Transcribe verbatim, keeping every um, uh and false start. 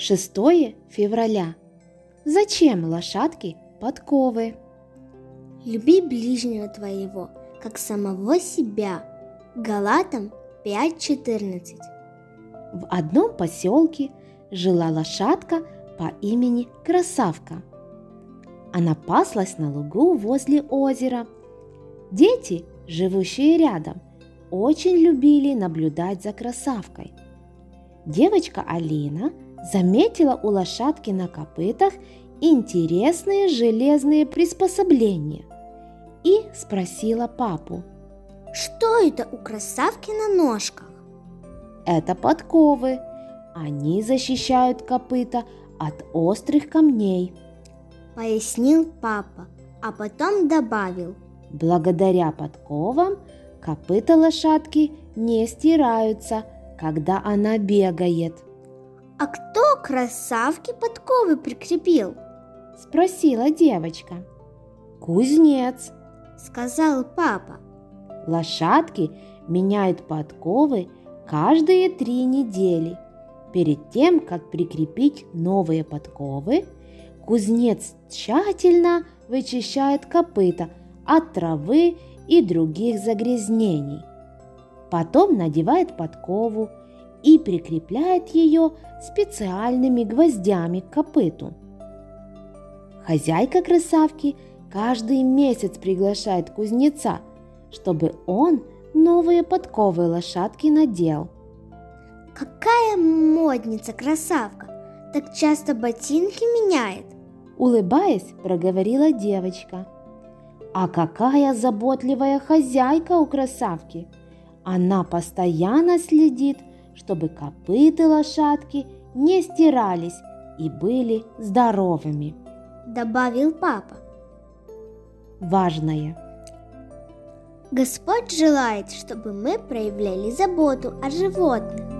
шестое февраля. Зачем лошадке подковы? Люби ближнего твоего, как самого себя. Галатам пять четырнадцать. В одном поселке жила лошадка по имени Красавка. Она паслась на лугу возле озера. Дети, живущие рядом, очень любили наблюдать за Красавкой. Девочка Алина заметила у лошадки на копытах интересные железные приспособления и спросила папу: «Что это у Красавки на ножках?» «Это подковы. Они защищают копыта от острых камней», — пояснил папа, а потом добавил: «Благодаря подковам копыта лошадки не стираются, когда она бегает». «А кто Красавке подковы прикрепил?» — спросила девочка. «Кузнец», — сказал папа. «Лошадки меняют подковы каждые три недели. Перед тем, как прикрепить новые подковы, кузнец тщательно вычищает копыта от травы и других загрязнений. Потом надевает подкову и прикрепляет ее специальными гвоздями к копыту. Хозяйка Красавки каждый месяц приглашает кузнеца, чтобы он новые подковы лошадки надел». «Какая модница Красавка! Так часто ботинки меняет!» — улыбаясь, проговорила девочка. «А какая заботливая хозяйка у Красавки! Она постоянно следит, чтобы копыты лошадки не стирались и были здоровыми», — добавил папа. Важное. Господь желает, чтобы мы проявляли заботу о животных.